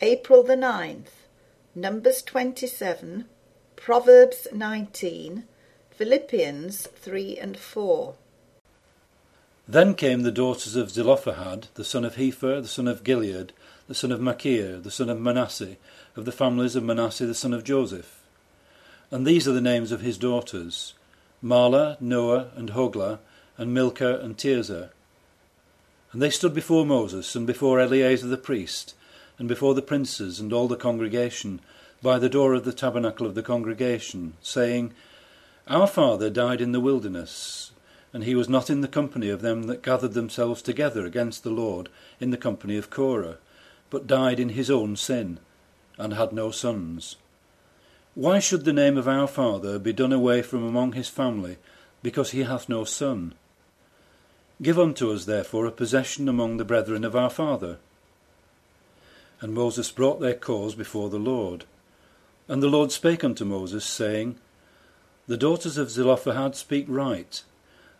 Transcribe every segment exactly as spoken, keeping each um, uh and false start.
April the ninth, Numbers twenty-seven, Proverbs nineteen, Philippians three and four. Then came the daughters of Zelophehad, the son of Hepha, the son of Gilead, the son of Machir, the son of Manasseh, of the families of Manasseh the son of Joseph. And these are the names of his daughters, Mahlah, Noah, and Hoglah, and Milcah, and Tirzah. And they stood before Moses, and before Eleazar the priest, and before the princes, and all the congregation, by the door of the tabernacle of the congregation, saying, Our father died in the wilderness, and he was not in the company of them that gathered themselves together against the Lord in the company of Korah, but died in his own sin, and had no sons. Why should the name of our father be done away from among his family, because he hath no son? Give unto us therefore a possession among the brethren of our father. And Moses brought their cause before the Lord. And the Lord spake unto Moses, saying, The daughters of Zelophehad speak right.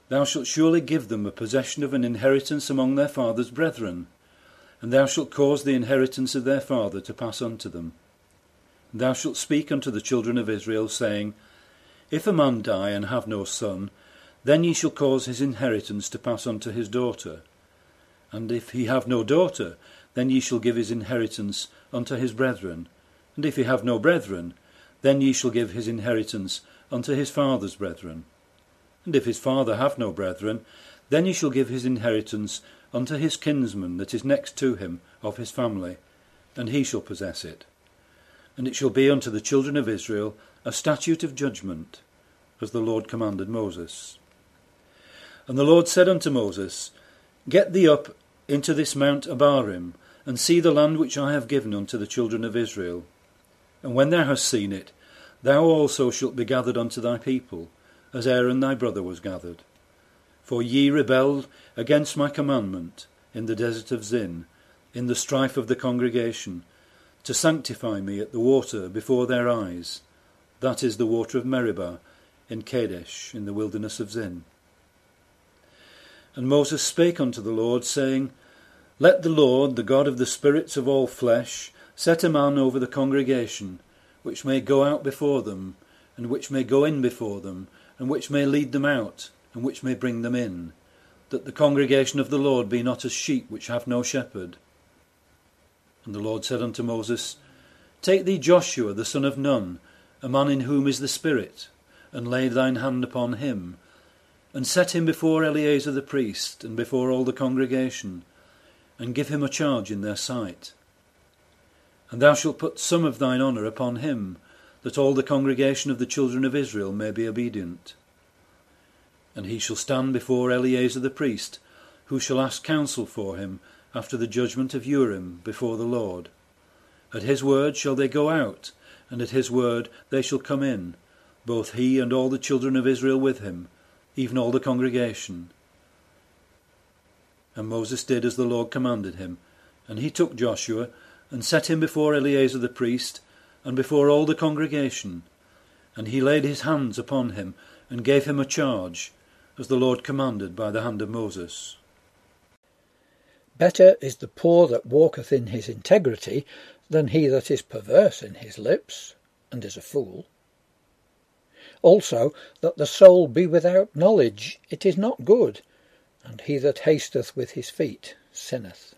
Thou shalt surely give them a possession of an inheritance among their father's brethren, and thou shalt cause the inheritance of their father to pass unto them. And thou shalt speak unto the children of Israel, saying, If a man die and have no son, then ye shall cause his inheritance to pass unto his daughter. And if he have no daughter, then ye shall give his inheritance unto his brethren. And if he have no brethren, then ye shall give his inheritance unto his father's brethren. And if his father have no brethren, then ye shall give his inheritance unto his kinsman that is next to him of his family, and he shall possess it. And it shall be unto the children of Israel a statute of judgment, as the Lord commanded Moses. And the Lord said unto Moses, Get thee up into this mount Abarim, and see the land which I have given unto the children of Israel. And when thou hast seen it, thou also shalt be gathered unto thy people, as Aaron thy brother was gathered. For ye rebelled against my commandment in the desert of Zin, in the strife of the congregation, to sanctify me at the water before their eyes, that is the water of Meribah, in Kadesh, in the wilderness of Zin. And Moses spake unto the Lord, saying, Let the Lord, the God of the spirits of all flesh, set a man over the congregation, which may go out before them, and which may go in before them, and which may lead them out, and which may bring them in, that the congregation of the Lord be not as sheep which have no shepherd. And the Lord said unto Moses, Take thee Joshua the son of Nun, a man in whom is the Spirit, and lay thine hand upon him, and set him before Eleazar the priest, and before all the congregation, and give him a charge in their sight. And thou shalt put some of thine honour upon him, that all the congregation of the children of Israel may be obedient. And he shall stand before Eleazar the priest, who shall ask counsel for him after the judgment of Urim before the Lord. At his word shall they go out, and at his word they shall come in, both he and all the children of Israel with him, even all the congregation. And Moses did as the Lord commanded him, and he took Joshua, and set him before Eleazar the priest, and before all the congregation, and he laid his hands upon him, and gave him a charge, as the Lord commanded by the hand of Moses. Better is the poor that walketh in his integrity, than he that is perverse in his lips, and is a fool. Also, that the soul be without knowledge, it is not good, and he that hasteth with his feet sinneth.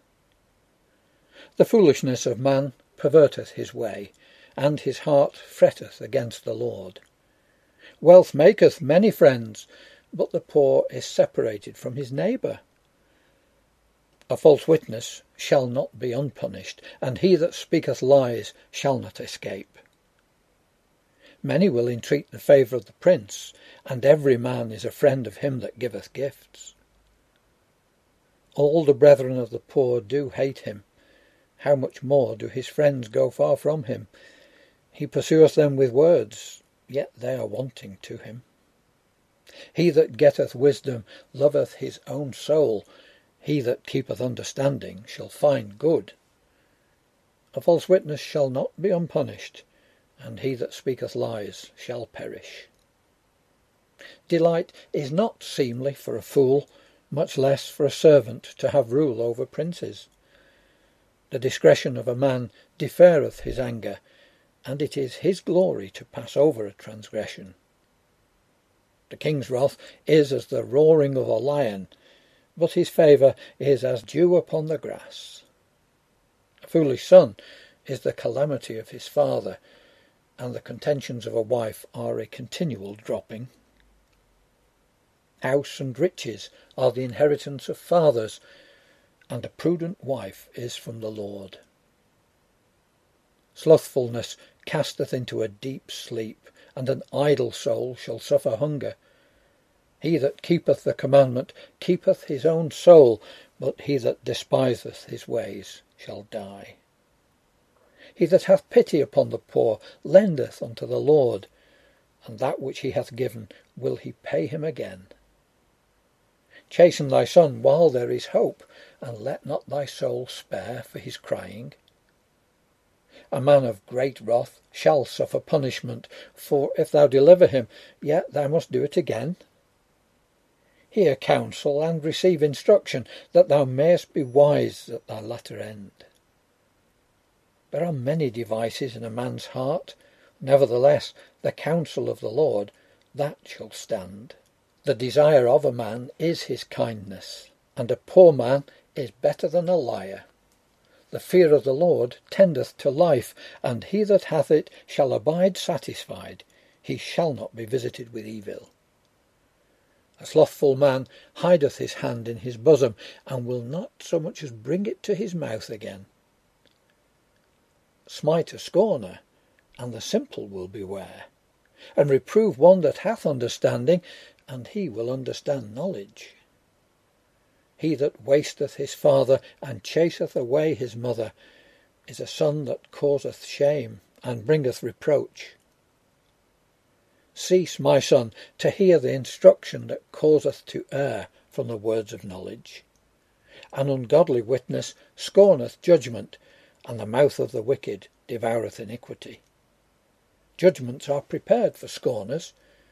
The foolishness of man perverteth his way, and his heart fretteth against the Lord. Wealth maketh many friends, but the poor is separated from his neighbour. A false witness shall not be unpunished, and he that speaketh lies shall not escape. Many will entreat the favour of the prince, and every man is a friend of him that giveth gifts. All the brethren of the poor do hate him. How much more do his friends go far from him? He pursueth them with words, yet they are wanting to him. He that getteth wisdom loveth his own soul. He that keepeth understanding shall find good. A false witness shall not be unpunished, and he that speaketh lies shall perish. Delight is not seemly for a fool, much less for a servant to have rule over princes. The discretion of a man deferreth his anger, and it is his glory to pass over a transgression. The king's wrath is as the roaring of a lion, but his favour is as dew upon the grass. A foolish son is the calamity of his father, and the contentions of a wife are a continual dropping. House and riches are the inheritance of fathers, and a prudent wife is from the Lord. Slothfulness casteth into a deep sleep, and an idle soul shall suffer hunger. He that keepeth the commandment keepeth his own soul, but he that despiseth his ways shall die. He that hath pity upon the poor lendeth unto the Lord, and that which he hath given will he pay him again. Chasten thy son while there is hope, and let not thy soul spare for his crying. A man of great wrath shall suffer punishment, for if thou deliver him, yet thou must do it again. Hear counsel and receive instruction, that thou mayest be wise at thy latter end. There are many devices in a man's heart, nevertheless the counsel of the Lord, that shall stand. The desire of a man is his kindness, and a poor man is better than a liar. The fear of the Lord tendeth to life, and he that hath it shall abide satisfied. He shall not be visited with evil. A slothful man hideth his hand in his bosom, and will not so much as bring it to his mouth again. Smite a scorner, and the simple will beware, and reprove one that hath understanding, and he will understand knowledge. He that wasteth his father, and chaseth away his mother, is a son that causeth shame, and bringeth reproach. Cease, my son, to hear the instruction that causeth to err from the words of knowledge. An ungodly witness scorneth judgment, and the mouth of the wicked devoureth iniquity. Judgments are prepared for scorners,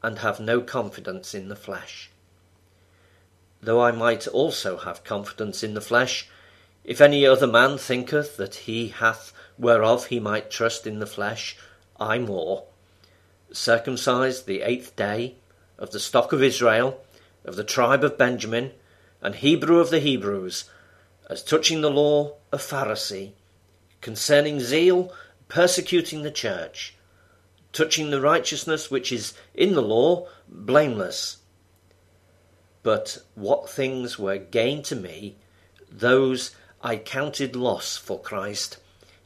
and have no confidence in the flesh. Though I might also have confidence in the flesh, if any other man thinketh that he hath whereof he might trust in the flesh, I more. Circumcised the eighth day, of the stock of Israel, of the tribe of Benjamin, and Hebrew of the Hebrews, as touching the law, a Pharisee, concerning zeal, persecuting the church, touching the righteousness which is in the law, blameless. But what things were gain to me, those I counted loss for Christ.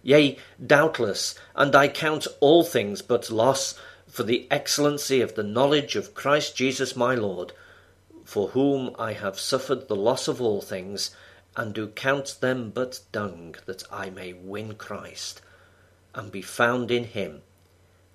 Yea, doubtless, and I count all things but loss for the excellency of the knowledge of Christ Jesus my Lord, for whom I have suffered the loss of all things, and do count them but dung, that I may win Christ, and be found in him,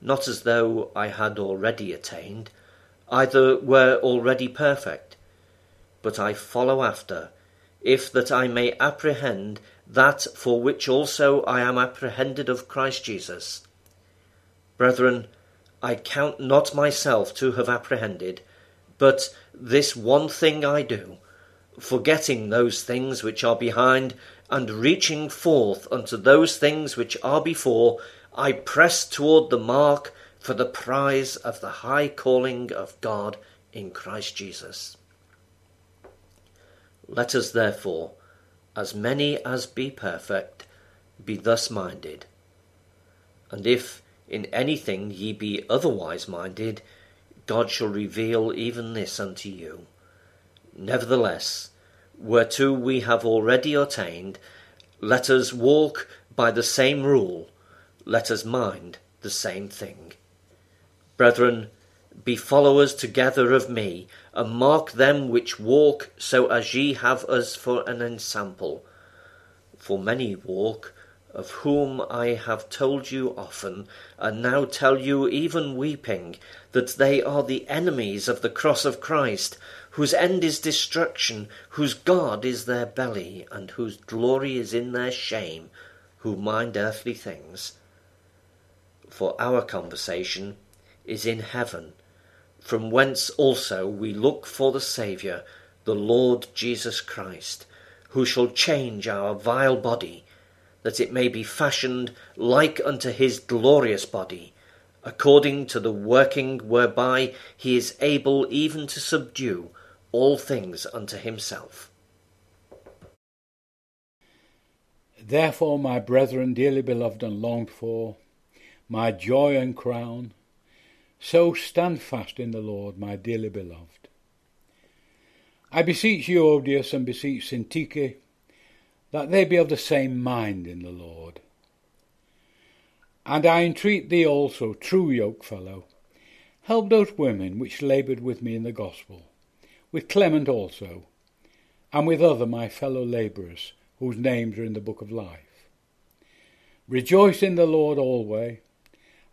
Not as though I had already attained, either were already perfect, but I follow after, if that I may apprehend that for which also I am apprehended of Christ Jesus. Brethren, I count not myself to have apprehended, but this one thing I do, forgetting those things which are behind, and reaching forth unto those things which are before, I press toward the mark for the prize of the high calling of God in Christ Jesus. Let us therefore, as many as be perfect, be thus minded, And if in anything ye be otherwise minded, God shall reveal even this unto you. Nevertheless, whereto we have already attained, let us walk by the same rule, let us mind the same thing. Brethren, be followers together of me, and mark them which walk so as ye have us for an ensample. For many walk, of whom I have told you often, and now tell you even weeping, that they are the enemies of the cross of Christ, whose end is destruction, whose God is their belly, and whose glory is in their shame, who mind earthly things. For our conversation is in heaven, from whence also we look for the Saviour, the Lord Jesus Christ, who shall change our vile body, that it may be fashioned like unto his glorious body, according to the working whereby he is able even to subdue all things unto himself. Therefore, my brethren, dearly beloved and longed for, my joy and crown, so stand fast in the Lord, my dearly beloved. I beseech you, Euodias, and beseech Syntyche, that they be of the same mind in the Lord. And I entreat thee also, true yokefellow, help those women which laboured with me in the gospel, with Clement also, and with other my fellow labourers, whose names are in the book of life. Rejoice in the Lord always,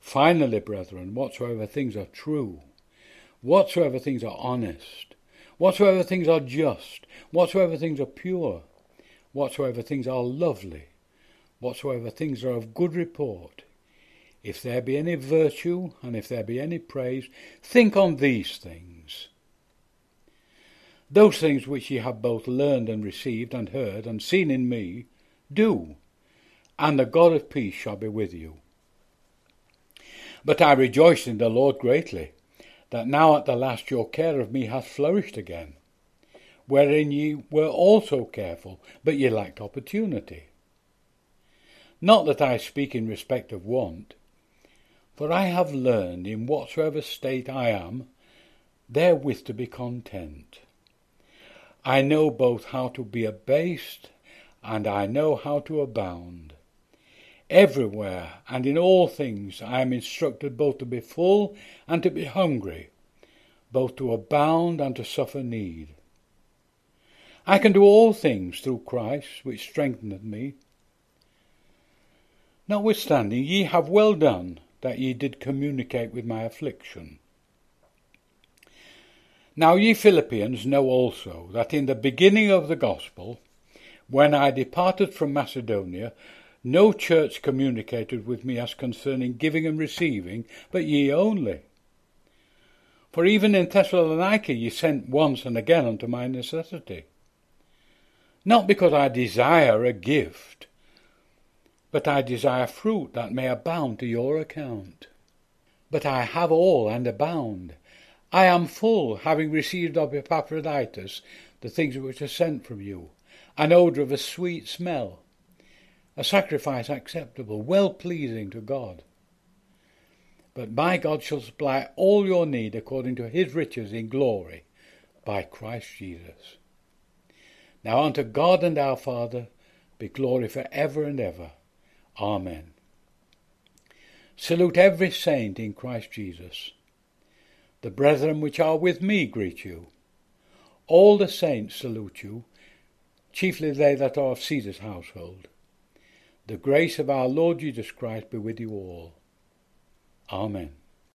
Finally, brethren, whatsoever things are true, whatsoever things are honest, whatsoever things are just, whatsoever things are pure, whatsoever things are lovely, whatsoever things are of good report, if there be any virtue, and if there be any praise, think on these things. Those things which ye have both learned and received, and heard, and seen in me, do, and the God of peace shall be with you. But I rejoiced in the Lord greatly, that now at the last your care of me hath flourished again, wherein ye were also careful, but ye lacked opportunity. Not that I speak in respect of want, for I have learned in whatsoever state I am, therewith to be content. I know both how to be abased, and I know how to abound. Everywhere and in all things I am instructed both to be full and to be hungry, both to abound and to suffer need. I can do all things through Christ, which strengtheneth me. Notwithstanding, ye have well done, that ye did communicate with my affliction. Now ye Philippians know also, that in the beginning of the gospel, when I departed from Macedonia, no church communicated with me as concerning giving and receiving, but ye only. For even in Thessalonica ye sent once and again unto my necessity. Not because I desire a gift, but I desire fruit that may abound to your account. But I have all and abound. I am full, having received of Epaphroditus the things which are sent from you, an odour of a sweet smell, a sacrifice acceptable, well-pleasing to God. But my God shall supply all your need according to his riches in glory by Christ Jesus. Now unto God and our Father be glory for ever and ever. Amen. Salute every saint in Christ Jesus. The brethren which are with me greet you. All the saints salute you, chiefly they that are of Caesar's household. The grace of our Lord Jesus Christ be with you all. Amen.